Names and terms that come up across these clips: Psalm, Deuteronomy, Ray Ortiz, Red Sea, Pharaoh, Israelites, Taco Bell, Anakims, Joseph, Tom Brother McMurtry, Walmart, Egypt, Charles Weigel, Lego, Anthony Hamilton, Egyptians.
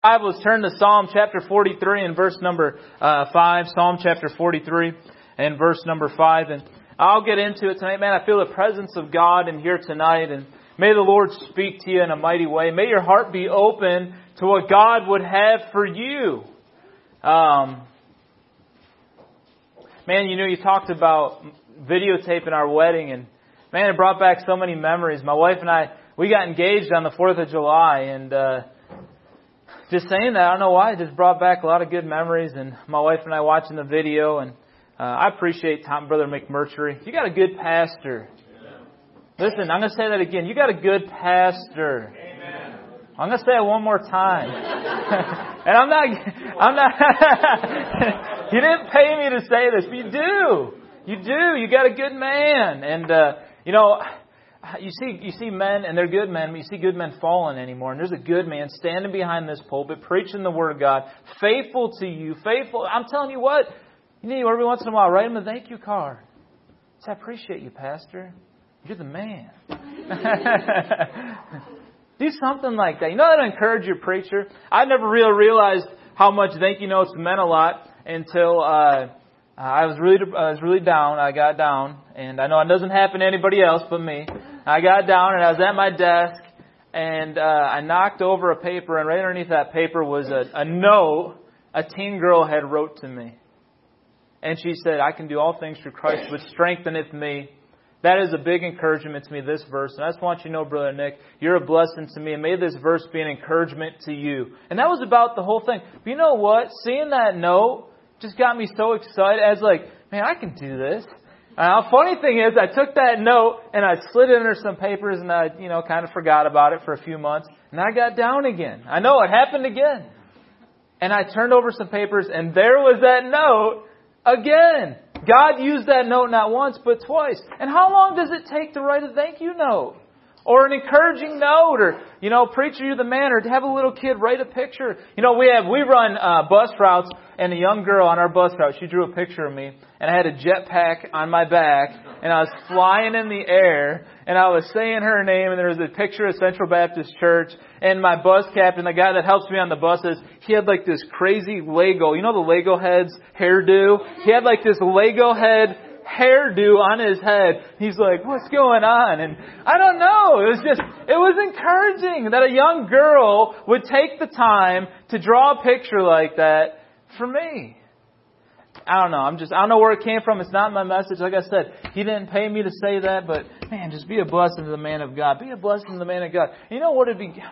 Bibles, turn to Psalm chapter 43 and verse number 5. Psalm chapter 43 and verse number 5. And I'll get into it tonight. Man, I feel the presence of God in here tonight. And may the Lord speak to you in a mighty way. May your heart be open to what God would have for you. Man, you know, you talked about videotaping our wedding. And man, it brought back so many memories. My wife and I, we got engaged on the 4th of July. And just saying that, I don't know why, it just brought back a lot of good memories, and my wife and I watching the video, and I appreciate Tom Brother McMurtry. You got a good pastor. Amen. Listen, I'm going to say that again. You got a good pastor. Amen. I'm going to say it one more time. And I'm not, you didn't pay me to say this, but you do. You do. You got a good man. And, you know, You see men, and they're good men, but you see good men falling anymore. And there's a good man standing behind this pulpit, preaching the Word of God, faithful to you, faithful. I'm telling you what, you need every once in a while, write him a thank you card. Say, I appreciate you, Pastor. You're the man. Do something like that. You know, that'll encourage your preacher. I never really realized how much thank you notes meant a lot until I was really down. I got down, and I know it doesn't happen to anybody else but me. I got down, and I was at my desk, and I knocked over a paper, and right underneath that paper was a note a teen girl had wrote to me. And she said, I can do all things through Christ, which strengtheneth me. That is a big encouragement to me, this verse. And I just want you to know, Brother Nick, you're a blessing to me. And may this verse be an encouragement to you. And that was about the whole thing. But you know what? Seeing that note just got me so excited. I was like, man, I can do this. The funny thing is, I took that note and I slid it under some papers, and I, you know, kind of forgot about it for a few months. And I got down again. I know it happened again. And I turned over some papers, and there was that note again. God used that note not once, but twice. And how long does it take to write a thank you note? Or an encouraging note, or, you know, preacher, you're the man, or to have a little kid write a picture. You know, we run bus routes, and a young girl on our bus route, she drew a picture of me, and I had a jetpack on my back, and I was flying in the air, and I was saying her name, and there was a picture of Central Baptist Church, and my bus captain, the guy that helps me on the buses, he had like this crazy Lego, you know the Lego head's hairdo? He had like this Lego head hairdo on his head. He's like, what's going on? And I don't know. It was encouraging that a young girl would take the time to draw a picture like that for me. I don't know. I don't know where it came from. It's not in my message. Like I said, he didn't pay me to say that, but man, just be a blessing to the man of God. Be a blessing to the man of God. You know what it'd be? You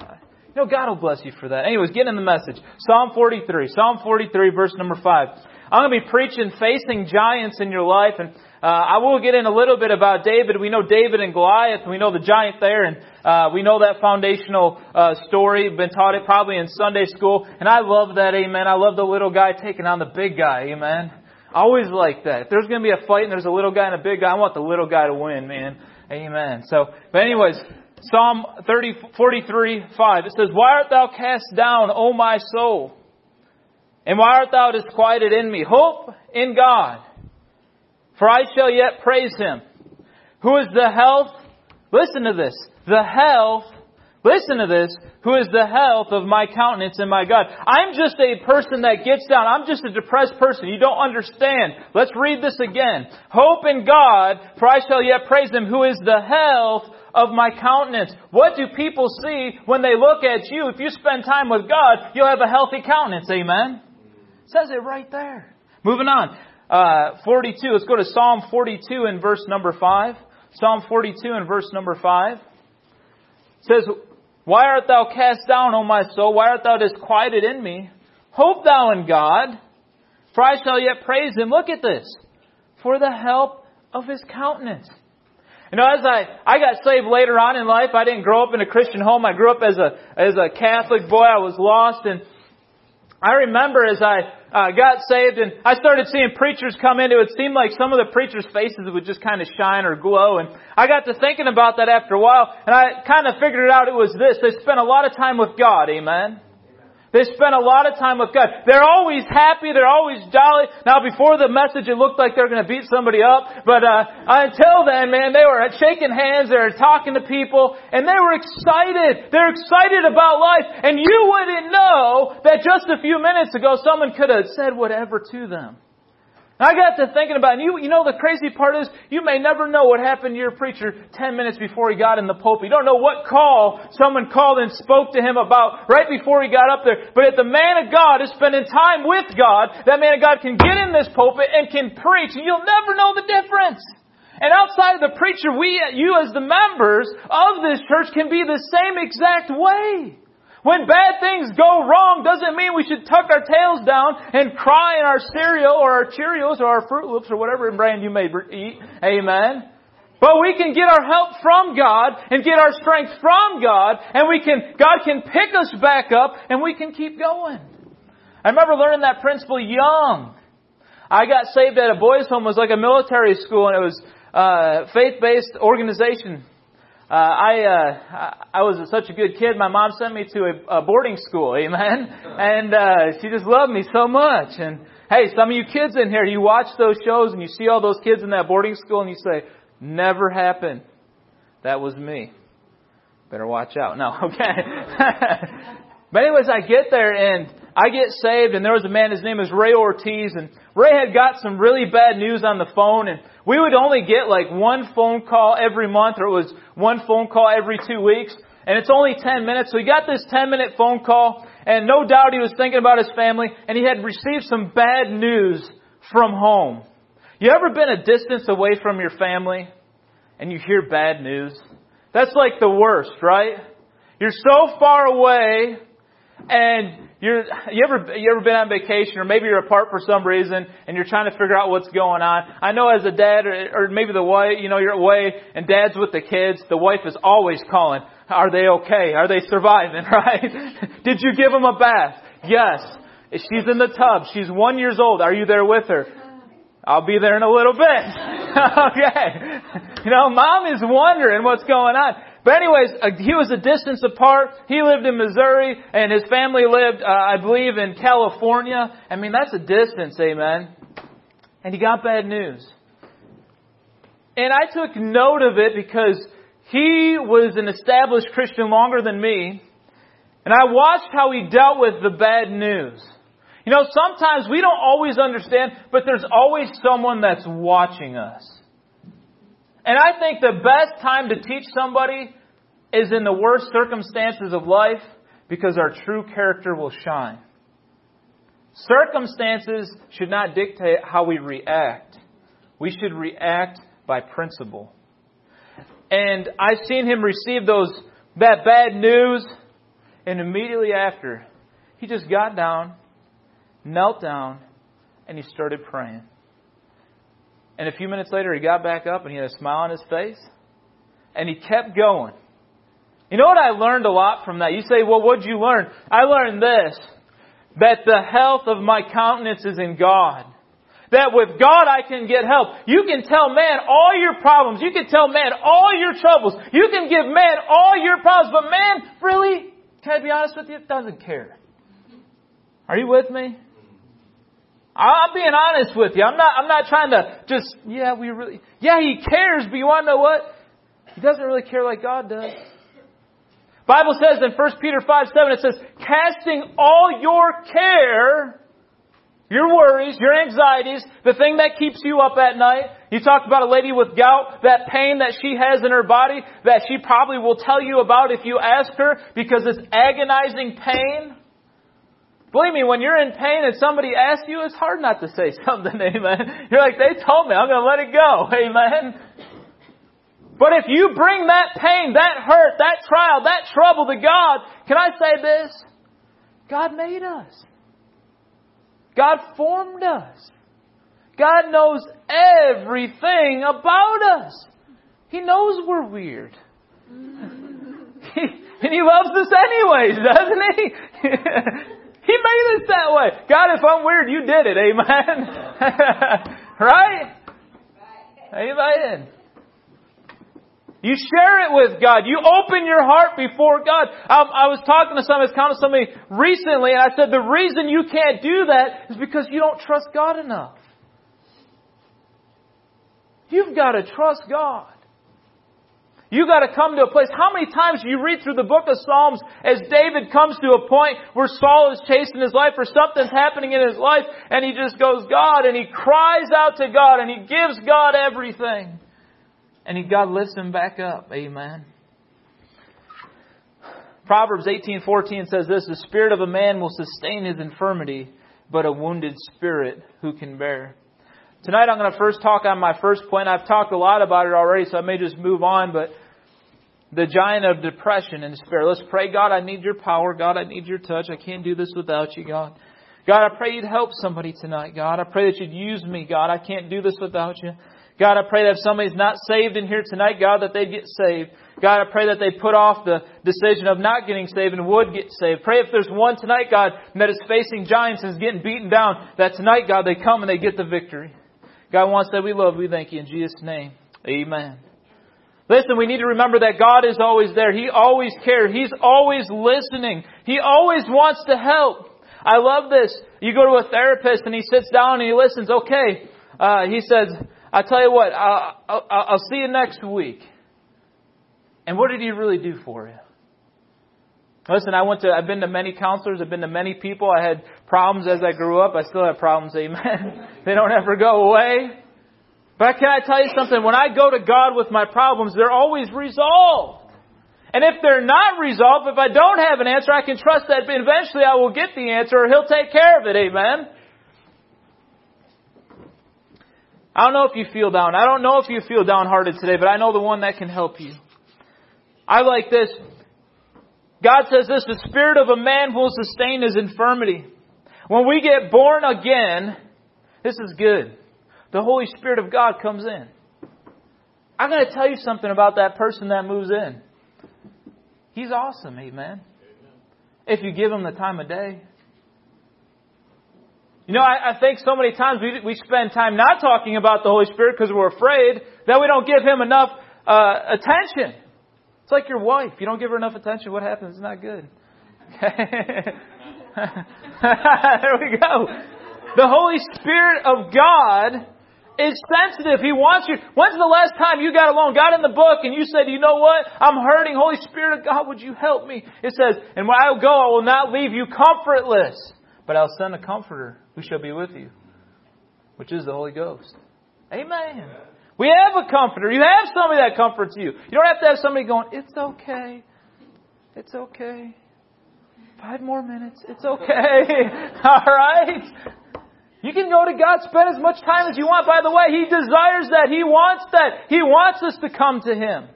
know, God will bless you for that. Anyways, get in the message. Psalm 43, verse number 5. I'm going to be preaching facing giants in your life, and I will get in a little bit about David. We know David and Goliath, and we know the giant there, and we know that foundational story. Been taught it probably in Sunday school, and I love that, amen. I love the little guy taking on the big guy, amen. I always like that. If there's going to be a fight and there's a little guy and a big guy, I want the little guy to win, man, amen. So, but anyways, Psalm 43, 5, it says, Why art thou cast down, O my soul? And why art thou disquieted in me? Hope in God, for I shall yet praise Him, who is the health, listen to this, who is the health of my countenance and my God. I'm just a person that gets down. I'm just a depressed person. You don't understand. Let's read this again. Hope in God, for I shall yet praise Him, who is the health of my countenance. What do people see when they look at you? If you spend time with God, you'll have a healthy countenance, amen? Says it right there. Moving on. 42. Let's go to Psalm 42 and verse number 5. Psalm 42 and verse number 5. It says, Why art thou cast down, O my soul? Why art thou disquieted in me? Hope thou in God, for I shall yet praise Him. Look at this. For the help of His countenance. You know, as I got saved later on in life, I didn't grow up in a Christian home. I grew up as a Catholic boy. I was lost, and I remember as I got saved and I started seeing preachers come in, it would seem like some of the preachers' faces would just kind of shine or glow. And I got to thinking about that after a while, and I kind of figured it out. It was this. They spent a lot of time with God, amen? They spent a lot of time with God. They're always happy. They're always jolly. Now, before the message, it looked like they were going to beat somebody up. But until then, man, they were shaking hands. They were talking to people. And they were excited. They're excited about life. And you wouldn't know that just a few minutes ago, someone could have said whatever to them. And I got to thinking about it. And you know, the crazy part is you may never know what happened to your preacher 10 minutes before he got in the pulpit. You don't know what call someone called and spoke to him about right before he got up there. But if the man of God is spending time with God, that man of God can get in this pulpit and can preach. And you'll never know the difference. And outside of the preacher, you as the members of this church can be the same exact way. When bad things go wrong doesn't mean we should tuck our tails down and cry in our cereal or our Cheerios or our Fruit Loops or whatever brand you may eat. Amen. But we can get our help from God and get our strength from God, and God can pick us back up and we can keep going. I remember learning that principle young. I got saved at a boys' home. It was like a military school, and it was a faith-based organization. I was such a good kid. My mom sent me to a boarding school, amen. And she just loved me so much. And hey, some of you kids in here, you watch those shows and you see all those kids in that boarding school, and you say, "Never happened. That was me. Better watch out." No, okay. But anyways, I get there and I get saved, and there was a man, his name is Ray Ortiz, and Ray had got some really bad news on the phone, and we would only get like one phone call every month, or it was one phone call every 2 weeks, and it's only 10 minutes. So he got this 10-minute phone call, and no doubt he was thinking about his family, and he had received some bad news from home. You ever been a distance away from your family, and you hear bad news? That's like the worst, right? You're so far away, and you ever been on vacation, or maybe you're apart for some reason and you're trying to figure out what's going on. I know as a dad, or maybe the wife, you know, you're away and dad's with the kids. The wife is always calling. Are they okay? Are they surviving? Right? Did you give them a bath? Yes. She's in the tub. She's 1 year old. Are you there with her? I'll be there in a little bit. Okay. You know, mom is wondering what's going on. But anyways, he was a distance apart. He lived in Missouri, and his family lived, I believe, in California. I mean, that's a distance, amen. And he got bad news. And I took note of it because he was an established Christian longer than me. And I watched how he dealt with the bad news. You know, sometimes we don't always understand, but there's always someone that's watching us. And I think the best time to teach somebody is in the worst circumstances of life, because our true character will shine. Circumstances should not dictate how we react. We should react by principle. And I've seen him receive that bad news, and immediately after, he just got down, knelt down, and he started praying. And a few minutes later, he got back up and he had a smile on his face. And he kept going. You know what I learned a lot from that? You say, well, what'd you learn? I learned this, that the health of my countenance is in God. That with God I can get help. You can tell man all your problems. You can tell man all your troubles. You can give man all your problems. But man, really, can I be honest with you? Doesn't care. Are you with me? I'm being honest with you. I'm not trying to just, he cares, but you want to know what? He doesn't really care like God does. Bible says in 1 Peter 5:7, it says, casting all your care, your worries, your anxieties, the thing that keeps you up at night. You talked about a lady with gout, that pain that she has in her body that she probably will tell you about if you ask her, because it's agonizing pain. Believe me, when you're in pain and somebody asks you, it's hard not to say something, amen. You're like, they told me, I'm going to let it go, amen. But if you bring that pain, that hurt, that trial, that trouble to God, can I say this? God made us. God formed us. God knows everything about us. He knows we're weird. And He loves us anyways, doesn't He? He made us that way. God, if I'm weird, you did it. Amen. Right? Amen. You share it with God. You open your heart before God. I was talking to somebody, recently, and I said, the reason you can't do that is because you don't trust God enough. You've got to trust God. You've got to come to a place. How many times do you read through the book of Psalms as David comes to a point where Saul is chasing his life or something's happening in his life, and he just goes, God, and he cries out to God, and he gives God everything. And God lifts him back up. Amen. Proverbs 18:14 says this, the spirit of a man will sustain his infirmity, but a wounded spirit who can bear. Tonight I'm going to first talk on my first point. I've talked a lot about it already, so I may just move on. But the giant of depression and despair. Let's pray. God, I need your power. God, I need your touch. I can't do this without you, God. God, I pray you'd help somebody tonight, God. I pray that you'd use me, God. I can't do this without you. God, I pray that if somebody's not saved in here tonight, God, that they'd get saved. God, I pray that they put off the decision of not getting saved and would get saved. Pray if there's one tonight, God, that is facing giants and is getting beaten down, that tonight, God, they come and they get the victory. God wants that we love. We thank you in Jesus' name. Amen. Listen, we need to remember that God is always there. He always cares. He's always listening. He always wants to help. I love this. You go to a therapist and he sits down and he listens. Okay. He says, I tell you what, I'll see you next week. And what did he really do for you? Listen, I've been to many counselors. I've been to many people. I had problems as I grew up. I still have problems. Amen. They don't ever go away. But can I tell you something? When I go to God with my problems, they're always resolved. And if they're not resolved, if I don't have an answer, I can trust that eventually I will get the answer or He'll take care of it. Amen. I don't know if you feel down. I don't know if you feel downhearted today, but I know the one that can help you. I like this. God says this, the spirit of a man will sustain his infirmity. When we get born again, this is good. The Holy Spirit of God comes in. I'm going to tell you something about that person that moves in. He's awesome, amen. If you give him the time of day. You know, I think so many times we spend time not talking about the Holy Spirit because we're afraid that we don't give Him enough attention. It's like your wife. You don't give her enough attention, what happens? It's not good. Okay. There we go. The Holy Spirit of God is sensitive. He wants you. When's the last time you got alone, got in the book, and you said, you know what? I'm hurting. Holy Spirit of God, would you help me? It says, and when I go, I will not leave you comfortless, but I'll send a comforter who shall be with you, which is the Holy Ghost. Amen. We have a comforter. You have somebody that comforts you. You don't have to have somebody going, it's okay. It's okay. 5 more minutes. It's okay. All right. You can go to God, spend as much time as you want. By the way, He desires that. He wants that. He wants us to come to Him.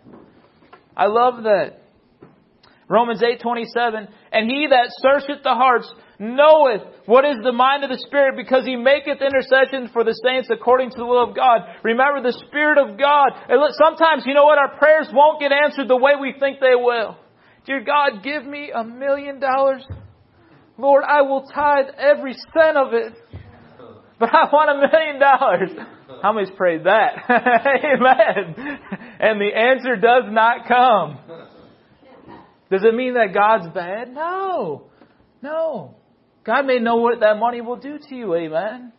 I love that. Romans 8:27, and he that searcheth the hearts knoweth what is the mind of the Spirit, because He maketh intercession for the saints according to the will of God. Remember, the Spirit of God. And sometimes, you know what? Our prayers won't get answered the way we think they will. Dear God, give me $1 million. Lord, I will tithe every cent of it. But I want $1 million. How many's prayed that? Amen. And the answer does not come. Does it mean that God's bad? No. No. God may know what that money will do to you, amen.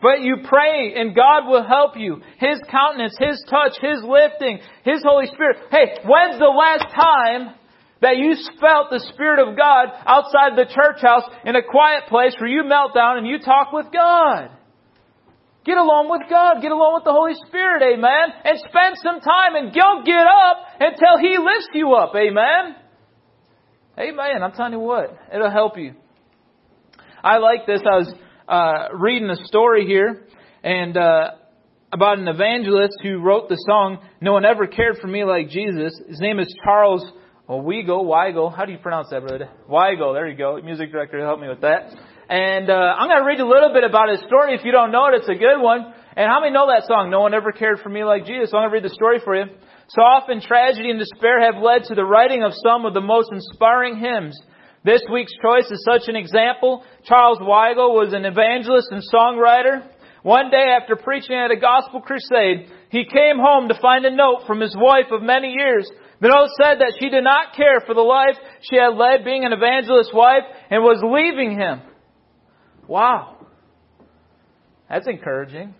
But you pray and God will help you. His countenance, His touch, His lifting, His Holy Spirit. Hey, when's the last time that you felt the Spirit of God outside the church house in a quiet place where you melt down and you talk with God? Get along with God. Get along with the Holy Spirit, amen. And spend some time and don't get up until He lifts you up, amen. Amen. I'm telling you what, it'll help you. I like this. I was reading a story here and about an evangelist who wrote the song, No One Ever Cared for Me Like Jesus. His name is Charles Weigel. How do you pronounce that, brother? Weigel. There you go. Music director, help me with that. And I'm going to read a little bit about his story. If you don't know it, it's a good one. And how many know that song, No One Ever Cared for Me Like Jesus? So I'm going to read the story for you. So often tragedy and despair have led to the writing of some of the most inspiring hymns. This week's choice is such an example. Charles Weigel was an evangelist and songwriter. One day after preaching at a gospel crusade, He came home to find a note from his wife of many years. Minot said that she did not care for the life she had led being an evangelist wife and was leaving him. Wow. That's encouraging.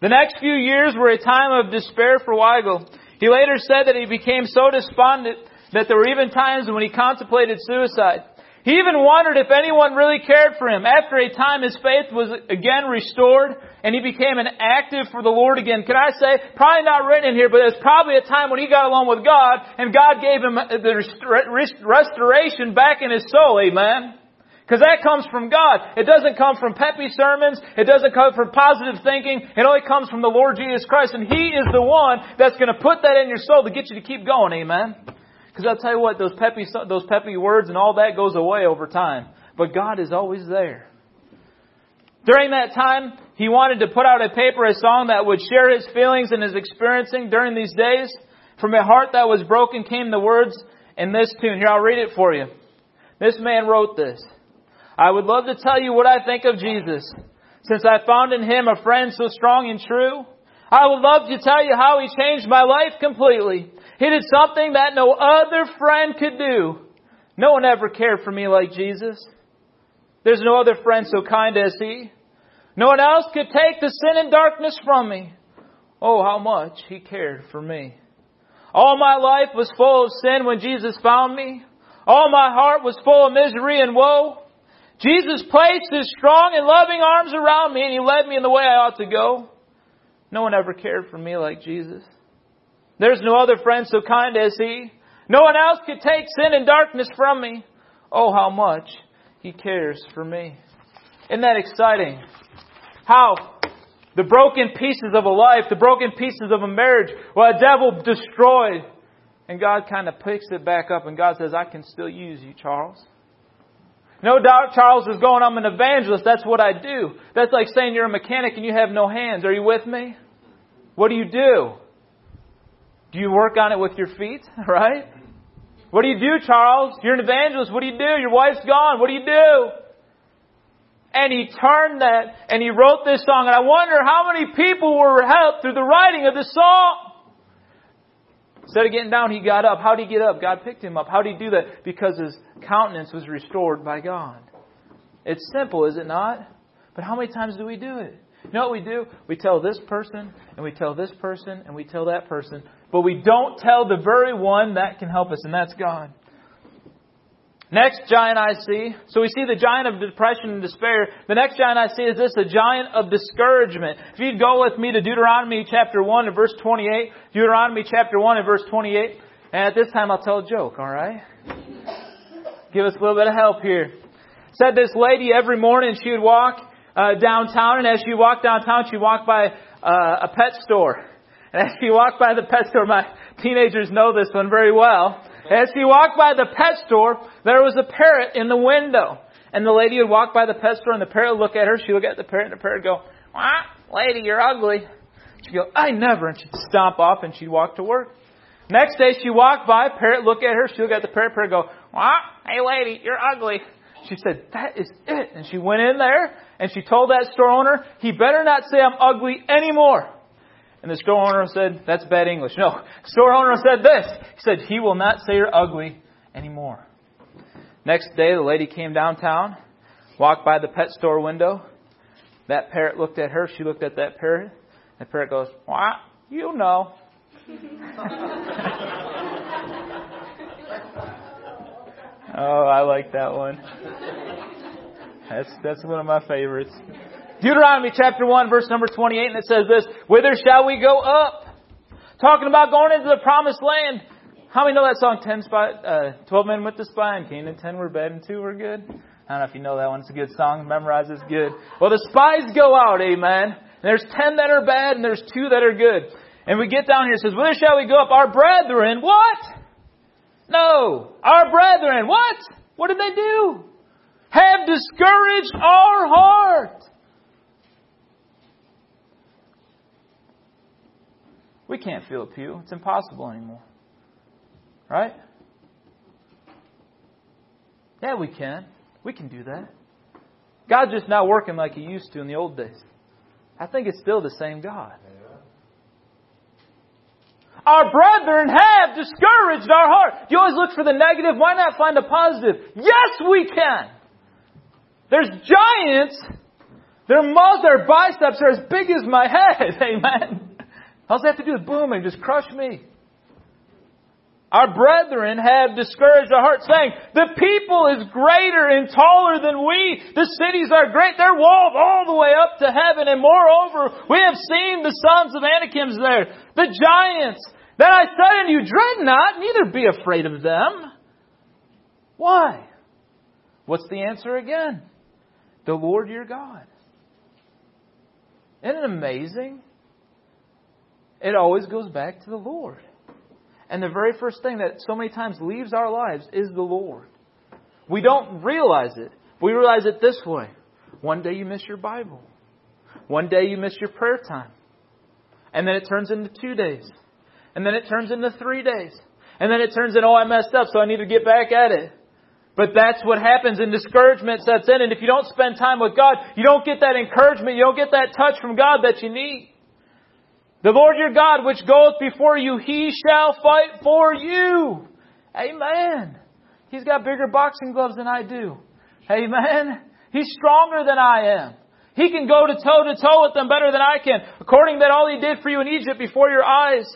The next few years were a time of despair for Weigel. He later said that he became so despondent that there were even times when he contemplated suicide. He even wondered if anyone really cared for him. After a time, his faith was again restored, and he became an active for the Lord again. Can I say, probably not written in here, but it was probably a time when he got along with God, and God gave him the restoration back in his soul, amen? Because that comes from God. It doesn't come from peppy sermons. It doesn't come from positive thinking. It only comes from the Lord Jesus Christ. And He is the one that's going to put that in your soul to get you to keep going. Amen? Because I'll tell you what, those peppy words and all that goes away over time. But God is always there. During that time, he wanted to put out a paper, a song that would share his feelings and his experiencing during these days. From a heart that was broken came the words in this tune. Here, I'll read it for you. This man wrote this. I would love to tell you what I think of Jesus, since I found in Him a friend so strong and true. I would love to tell you how He changed my life completely. He did something that no other friend could do. No one ever cared for me like Jesus. There's no other friend so kind as He. No one else could take the sin and darkness from me. Oh, how much He cared for me. All my life was full of sin when Jesus found me. All my heart was full of misery and woe. Jesus placed His strong and loving arms around me and He led me in the way I ought to go. No one ever cared for me like Jesus. There's no other friend so kind as He. No one else could take sin and darkness from me. Oh, how much He cares for me. Isn't that exciting? How the broken pieces of a life, the broken pieces of a marriage, well, a devil destroyed. And God kind of picks it back up and God says, I can still use you, Charles. No doubt Charles is going, I'm an evangelist. That's what I do. That's like saying you're a mechanic and you have no hands. Are you with me? What do? Do you work on it with your feet? Right? What do you do, Charles? You're an evangelist. What do you do? Your wife's gone. What do you do? And he turned that and he wrote this song. And I wonder how many people were helped through the writing of this song. Instead of getting down, he got up. How did he get up? God picked him up. How did he do that? Because his countenance was restored by God. It's simple, is it not? But how many times do we do it? You know what we do? We tell this person, and we tell this person, and we tell that person. But we don't tell the very one that can help us, and that's God. Next giant I see. So we see the giant of depression and despair. The next giant I see is this, the giant of discouragement. If you'd go with me to Deuteronomy chapter 1 and verse 28. Deuteronomy chapter 1 and verse 28. And at this time I'll tell a joke, all right? Give us a little bit of help here. Said this lady every morning she would walk downtown. And as she walked downtown, she walked by a pet store. And as she walked by the pet store, my teenagers know this one very well. As she walked by the pet store, there was a parrot in the window. And the lady would walk by the pet store and the parrot would look at her. She would look at the parrot and the parrot would go, "Wah, lady, you're ugly." She'd go, "I never." And she'd stomp off and she'd walk to work. Next day she walked by, parrot looked at her. She looked at the parrot, parrot go, "Wah, hey lady, you're ugly." She said, "That is it." And she went in there and she told that store owner, "He better not say I'm ugly anymore." And the store owner said, that's bad English. No, the store owner said this. He said, "He will not say you're ugly anymore." Next day, the lady came downtown, walked by the pet store window. That parrot looked at her. She looked at that parrot. The parrot goes, "Wah, you know." Oh, I like that one. That's one of my favorites. Deuteronomy chapter 1, verse number 28, and it says this, "Whither shall we go up?" Talking about going into the promised land. How many know that song, 12 men with the spy, 10 were bad and 2 were good? I don't know if you know that one. It's a good song. Memorize it's good. Well, the spies go out, amen. And there's 10 that are bad and there's 2 that are good. And we get down here, it says, "Whither shall we go up? Our brethren," what? No. Our brethren, what? What did they do? "Have discouraged our heart." We can't fill a pew. It's impossible anymore. Right? Yeah, we can. We can do that. God's just not working like He used to in the old days. I think it's still the same God. Our brethren have discouraged our heart. You always look for the negative. Why not find a positive? Yes, we can. There's giants. Their muscles, their biceps are as big as my head. Amen. All they have to do is boom and just crush me. Our brethren have discouraged our hearts, saying, the people is greater and taller than we. The cities are great. They're walled all the way up to heaven. And moreover, we have seen the sons of Anakims there, the giants. Then I said unto you, dread not, neither be afraid of them. Why? What's the answer again? The Lord your God. Isn't it amazing? It always goes back to the Lord. And the very first thing that so many times leaves our lives is the Lord. We don't realize it. We realize it this way. One day you miss your Bible. One day you miss your prayer time. And then it turns into 2 days. And then it turns into 3 days. And then it turns into, oh, I messed up, so I need to get back at it. But that's what happens, and discouragement sets in. And if you don't spend time with God, you don't get that encouragement. You don't get that touch from God that you need. The Lord your God, which goeth before you, He shall fight for you. Amen. He's got bigger boxing gloves than I do. Amen. He's stronger than I am. He can go to toe with them better than I can, according that all He did for you in Egypt before your eyes.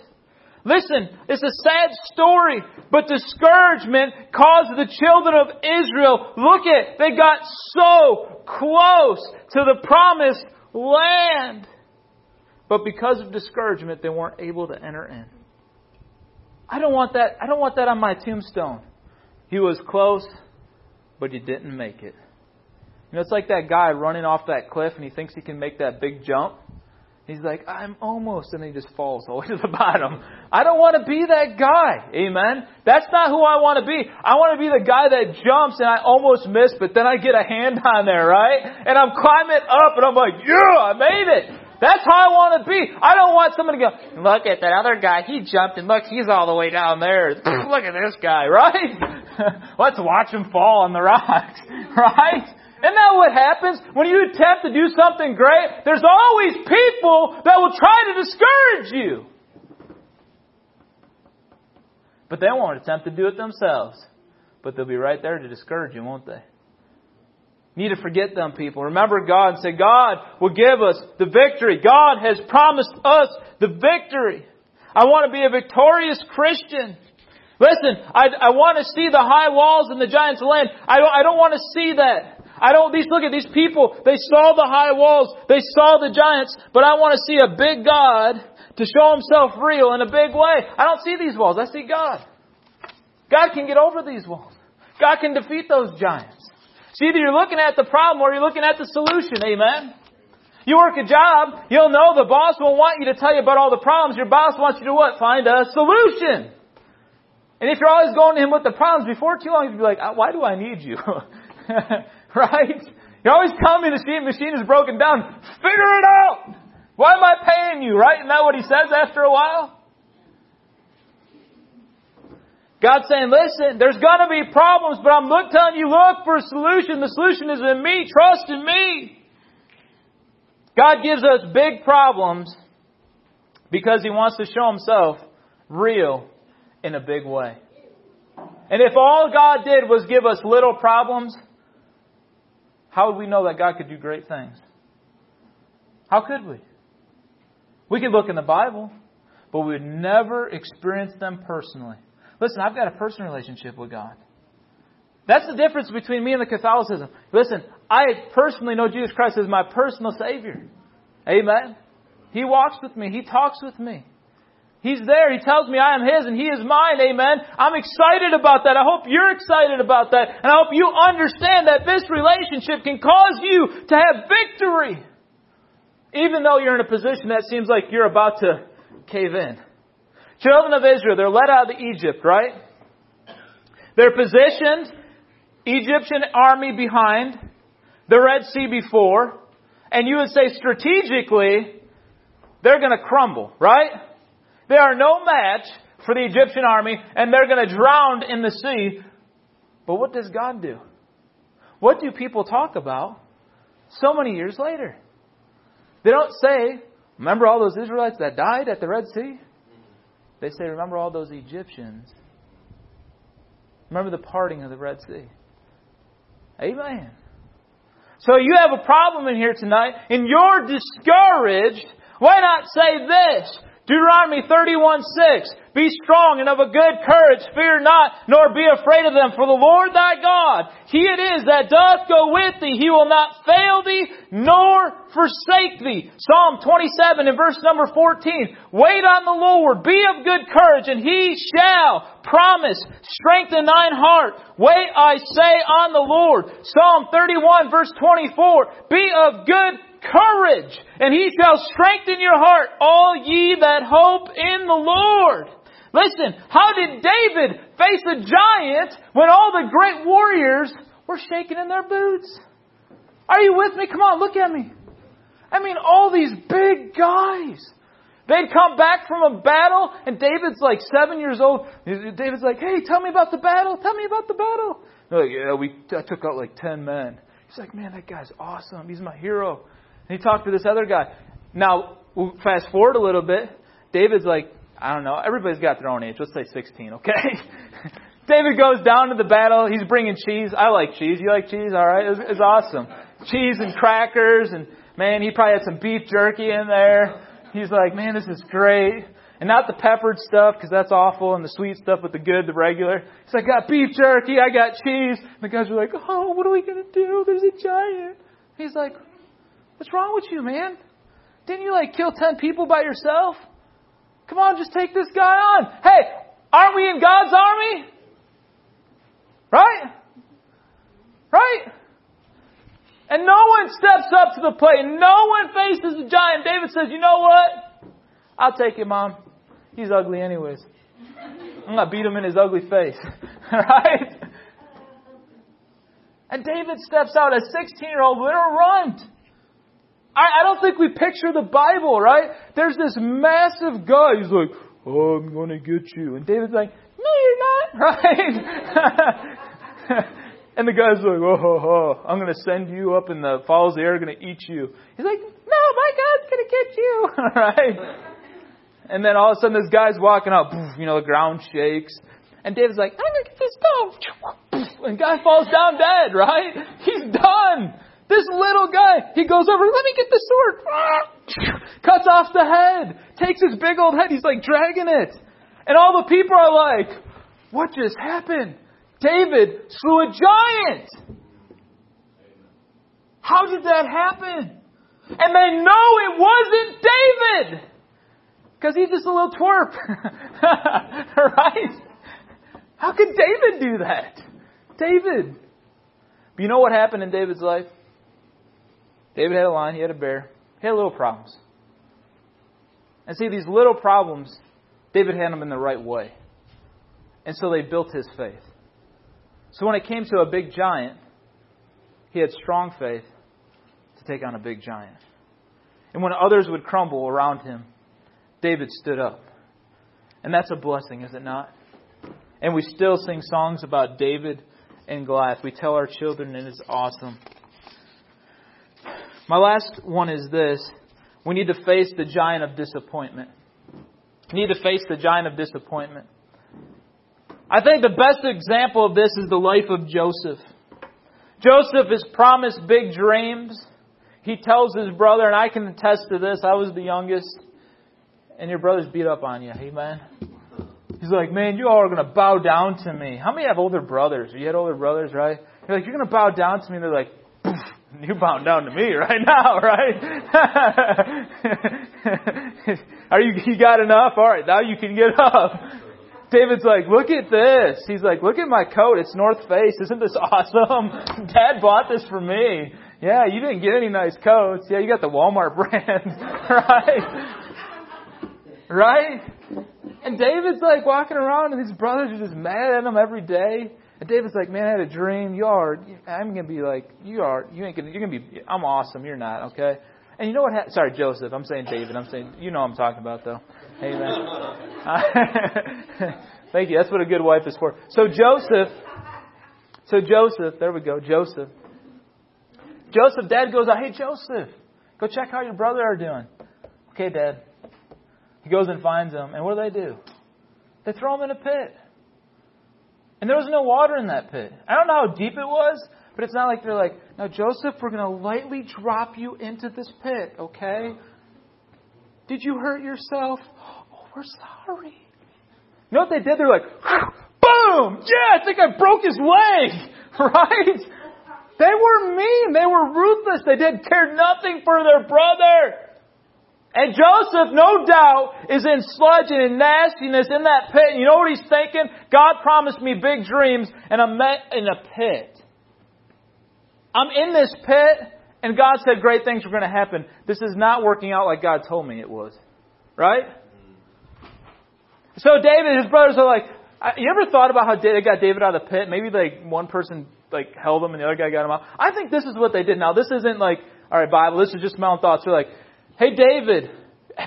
Listen, it's a sad story, but discouragement caused the children of Israel. Look at, they got so close to the promised land. But because of discouragement, they weren't able to enter in. I don't want that. I don't want that on my tombstone. He was close, but he didn't make it. You know, it's like that guy running off that cliff and he thinks he can make that big jump. He's like, I'm almost, and he just falls all the way to the bottom. I don't want to be that guy. Amen. That's not who I want to be. I want to be the guy that jumps and I almost miss, but then I get a hand on there, right? And I'm climbing up and I'm like, yeah, I made it. That's how I want to be. I don't want someone to go, look at that other guy. He jumped, and look, he's all the way down there. Look at this guy, right? Let's watch him fall on the rocks, right? Isn't that what happens? When you attempt to do something great, there's always people that will try to discourage you. But they won't attempt to do it themselves. But they'll be right there to discourage you, won't they? You need to forget them, people. Remember God and say, God will give us the victory. God has promised us the victory. I want to be a victorious Christian. Listen, I want to see the high walls in the giant's land. I don't want to see that. Look at these people. They saw the high walls. They saw the giants. But I want to see a big God to show Himself real in a big way. I don't see these walls. I see God. God can get over these walls. God can defeat those giants. See, either you're looking at the problem or you're looking at the solution. Amen. You work a job, you'll know the boss won't want you to tell you about all the problems. Your boss wants you to what? Find a solution. And if you're always going to him with the problems, before too long, you'll be like, why do I need you? Right? You're always telling me the machine is broken down. Figure it out. Why am I paying you? Right? Isn't that what he says after a while? God's saying, listen, there's going to be problems, but I'm telling you, look for a solution. The solution is in me. Trust in me. God gives us big problems because He wants to show Himself real in a big way. And if all God did was give us little problems, how would we know that God could do great things? How could we? We could look in the Bible, but we would never experience them personally. Listen, I've got a personal relationship with God. That's the difference between me and the Catholicism. Listen, I personally know Jesus Christ as my personal Savior. Amen. He walks with me. He talks with me. He's there. He tells me I am His and He is mine. Amen. I'm excited about that. I hope you're excited about that. And I hope you understand that this relationship can cause you to have victory. Even though you're in a position that seems like you're about to cave in. Children of Israel, they're led out of Egypt, right? They're positioned, Egyptian army behind, the Red Sea before, and you would say strategically, they're going to crumble, right? They are no match for the Egyptian army, and they're going to drown in the sea. But what does God do? What do people talk about so many years later? They don't say, remember all those Israelites that died at the Red Sea? They say, remember all those Egyptians. Remember the parting of the Red Sea. Amen. So you have a problem in here tonight and you're discouraged. Why not say this? Deuteronomy 31:6. Be strong and of a good courage. Fear not, nor be afraid of them. For the Lord thy God, He it is that doth go with thee. He will not fail thee, nor forsake thee. Psalm 27 and verse number 14. Wait on the Lord. Be of good courage, and He shall promise. Strengthen thine heart. Wait, I say, on the Lord. Psalm 31 verse 24. Be of good courage, and He shall strengthen your heart, all ye that hope in the Lord. Listen, how did David face a giant when all the great warriors were shaking in their boots? Are you with me? Come on, look at me. I mean, all these big guys. They'd come back from a battle, and David's like 7 years old. David's like, hey, tell me about the battle. Tell me about the battle. They're like, yeah, I took out like 10 men. He's like, man, that guy's awesome. He's my hero. And he talked to this other guy. Now, fast forward a little bit. David's like, I don't know. Everybody's got their own age. Let's say 16, okay? David goes down to the battle. He's bringing cheese. I like cheese. You like cheese? All right. It's awesome. Cheese and crackers. And, man, he probably had some beef jerky in there. He's like, man, this is great. And not the peppered stuff, because that's awful, and the sweet stuff, but the good, the regular. He's like, I got beef jerky. I got cheese. And the guys are like, oh, what are we going to do? There's a giant. He's like, what's wrong with you, man? Didn't you, like, kill 10 people by yourself? Come on, just take this guy on. Hey, aren't we in God's army? Right? Right? And no one steps up to the plate. No one faces the giant. David says, you know what? I'll take it, Mom. He's ugly anyways. I'm going to beat him in his ugly face. Right? And David steps out, a 16-year-old little runt. I don't think we picture the Bible, right? There's this massive guy. He's like, oh, I'm going to get you. And David's like, no, you're not, right? And the guy's like, oh, I'm going to send you up in the falls of the air, going to eat you. He's like, no, my God's going to get you, right? And then all of a sudden this guy's walking up. You know, the ground shakes. And David's like, I'm going to get this dog. And guy falls down dead, right? He's done. This little guy, he goes over, let me get the sword. Cuts off the head. Takes his big old head. He's like dragging it. And all the people are like, what just happened? David slew a giant. How did that happen? And they know it wasn't David, because he's just a little twerp. Right? How could David do that? David. You know what happened in David's life? David had a lion, he had a bear, he had little problems. And see, these little problems, David had them in the right way. And so they built his faith. So when it came to a big giant, he had strong faith to take on a big giant. And when others would crumble around him, David stood up. And that's a blessing, is it not? And we still sing songs about David and Goliath. We tell our children, and it's awesome. My last one is this. We need to face the giant of disappointment. We need to face the giant of disappointment. I think the best example of this is the life of Joseph. Joseph is promised big dreams. He tells his brother, and I can attest to this, I was the youngest, and your brother's beat up on you. Amen. He's like, man, you all are going to bow down to me. How many have older brothers? You had older brothers, right? You're like, you're going to bow down to me. And they're like, poof. You bound down to me right now, right? You got enough? All right, now you can get up. David's like, look at this. He's like, look at my coat. It's North Face. Isn't this awesome? Dad bought this for me. Yeah, you didn't get any nice coats. Yeah, you got the Walmart brand, right? Right? And David's like walking around, and his brothers are just mad at him every day. And David's like, man, I had a dream. I'm awesome. You're not. Okay. And you know what? Sorry, Joseph. I'm saying David. I'm saying, you know what I'm talking about though. Amen. Thank you. That's what a good wife is for. So Joseph, there we go. Joseph, Dad goes out. Hey, Joseph, go check how your brother are doing. Okay, Dad. He goes and finds him. And what do they do? They throw him in a pit. And there was no water in that pit. I don't know how deep it was, but it's not like they're like, now, Joseph, we're going to lightly drop you into this pit, okay? Did you hurt yourself? Oh, we're sorry. You know what they did? They're like, boom! Yeah, I think I broke his leg, right? They were mean. They were ruthless. They did care nothing for their brother. And Joseph, no doubt, is in sludge and in nastiness in that pit. And you know what he's thinking? God promised me big dreams, and I'm met in a pit. I'm in this pit, and God said great things were going to happen. This is not working out like God told me it was. Right? So David and his brothers are like, you ever thought about how they got David out of the pit? Maybe like one person like held him and the other guy got him out. I think this is what they did. Now, this isn't like, all right, Bible, this is just my own thoughts. They're like, hey, David,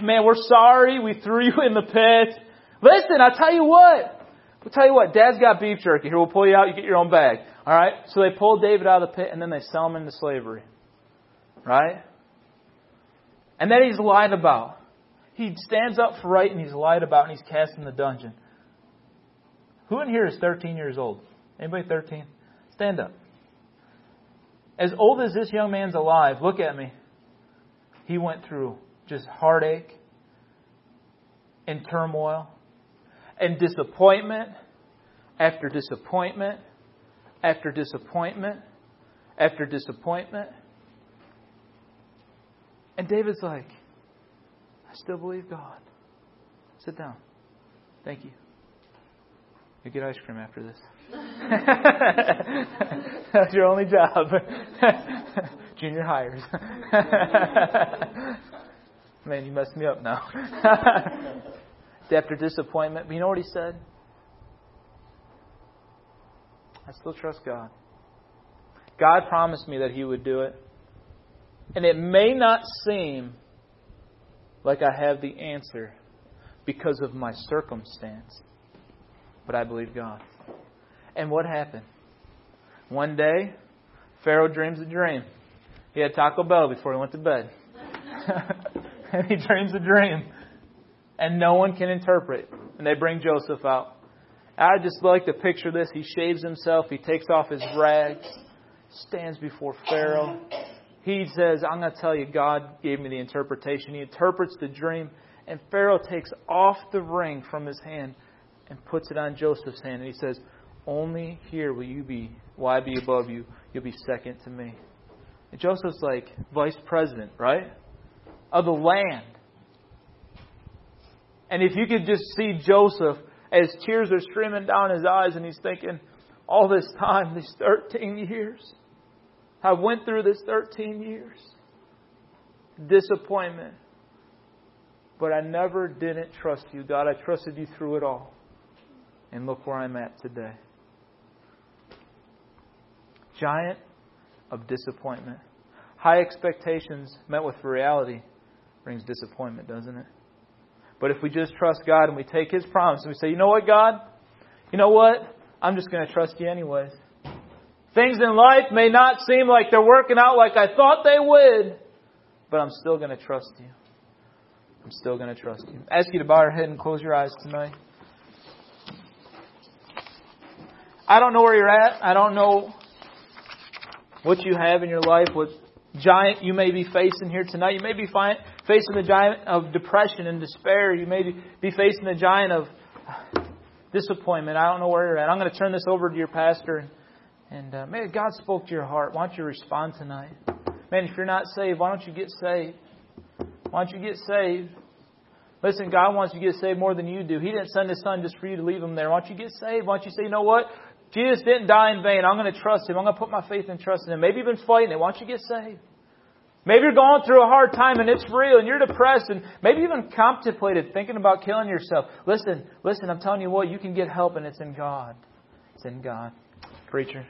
man, we're sorry we threw you in the pit. Listen, I'll tell you what. We'll tell you what. Dad's got beef jerky. Here, we'll pull you out. You get your own bag. All right? So they pulled David out of the pit, and then they sell him into slavery. Right? And then he's lied about. He stands up for right, and he's lied about, and he's cast in the dungeon. Who in here is 13 years old? Anybody 13? Stand up. As old as this young man's alive, look at me. He went through just heartache and turmoil and disappointment after disappointment after disappointment after disappointment. And David's like, I still believe God. Sit down. Thank you. You get ice cream after this. That's your only job. Junior hires. Man, you messed me up now. After disappointment. But you know what he said? I still trust God. God promised me that He would do it. And it may not seem like I have the answer because of my circumstance. But I believe God. And what happened? One day, Pharaoh dreams a dream. He had Taco Bell before he went to bed. And he dreams a dream. And no one can interpret. And they bring Joseph out. I just like to picture this. He shaves himself. He takes off his rags. Stands before Pharaoh. He says, I'm going to tell you, God gave me the interpretation. He interprets the dream. And Pharaoh takes off the ring from his hand and puts it on Joseph's hand. And he says, only here will I be above you. You'll be second to me. And Joseph's like vice president, right? Of the land. And if you could just see Joseph as tears are streaming down his eyes and he's thinking, all this time, these 13 years, I went through this 13 years. Disappointment. But I never didn't trust you, God. I trusted you through it all. And look where I'm at today. Giant of disappointment. High expectations met with reality brings disappointment, doesn't it? But if we just trust God and we take His promise and we say, you know what, God? You know what? I'm just going to trust you anyways. Things in life may not seem like they're working out like I thought they would, but I'm still going to trust you. I'm still going to trust you. I ask you to bow your head and close your eyes tonight. I don't know where you're at. I don't know what you have in your life, what giant you may be facing here tonight. You may be facing the giant of depression and despair. You may be facing the giant of disappointment. I don't know where you're at. I'm going to turn this over to your pastor. And maybe God spoke to your heart. Why don't you respond tonight? Man, if you're not saved, why don't you get saved? Why don't you get saved? Listen, God wants you to get saved more than you do. He didn't send His Son just for you to leave Him there. Why don't you get saved? Why don't you say, you know what? Jesus didn't die in vain. I'm going to trust Him. I'm going to put my faith and trust in Him. Maybe you've been fighting it. Why don't you get saved? Maybe you're going through a hard time and it's real and you're depressed and maybe even contemplated thinking about killing yourself. Listen, I'm telling you what, you can get help and it's in God. It's in God. Preacher.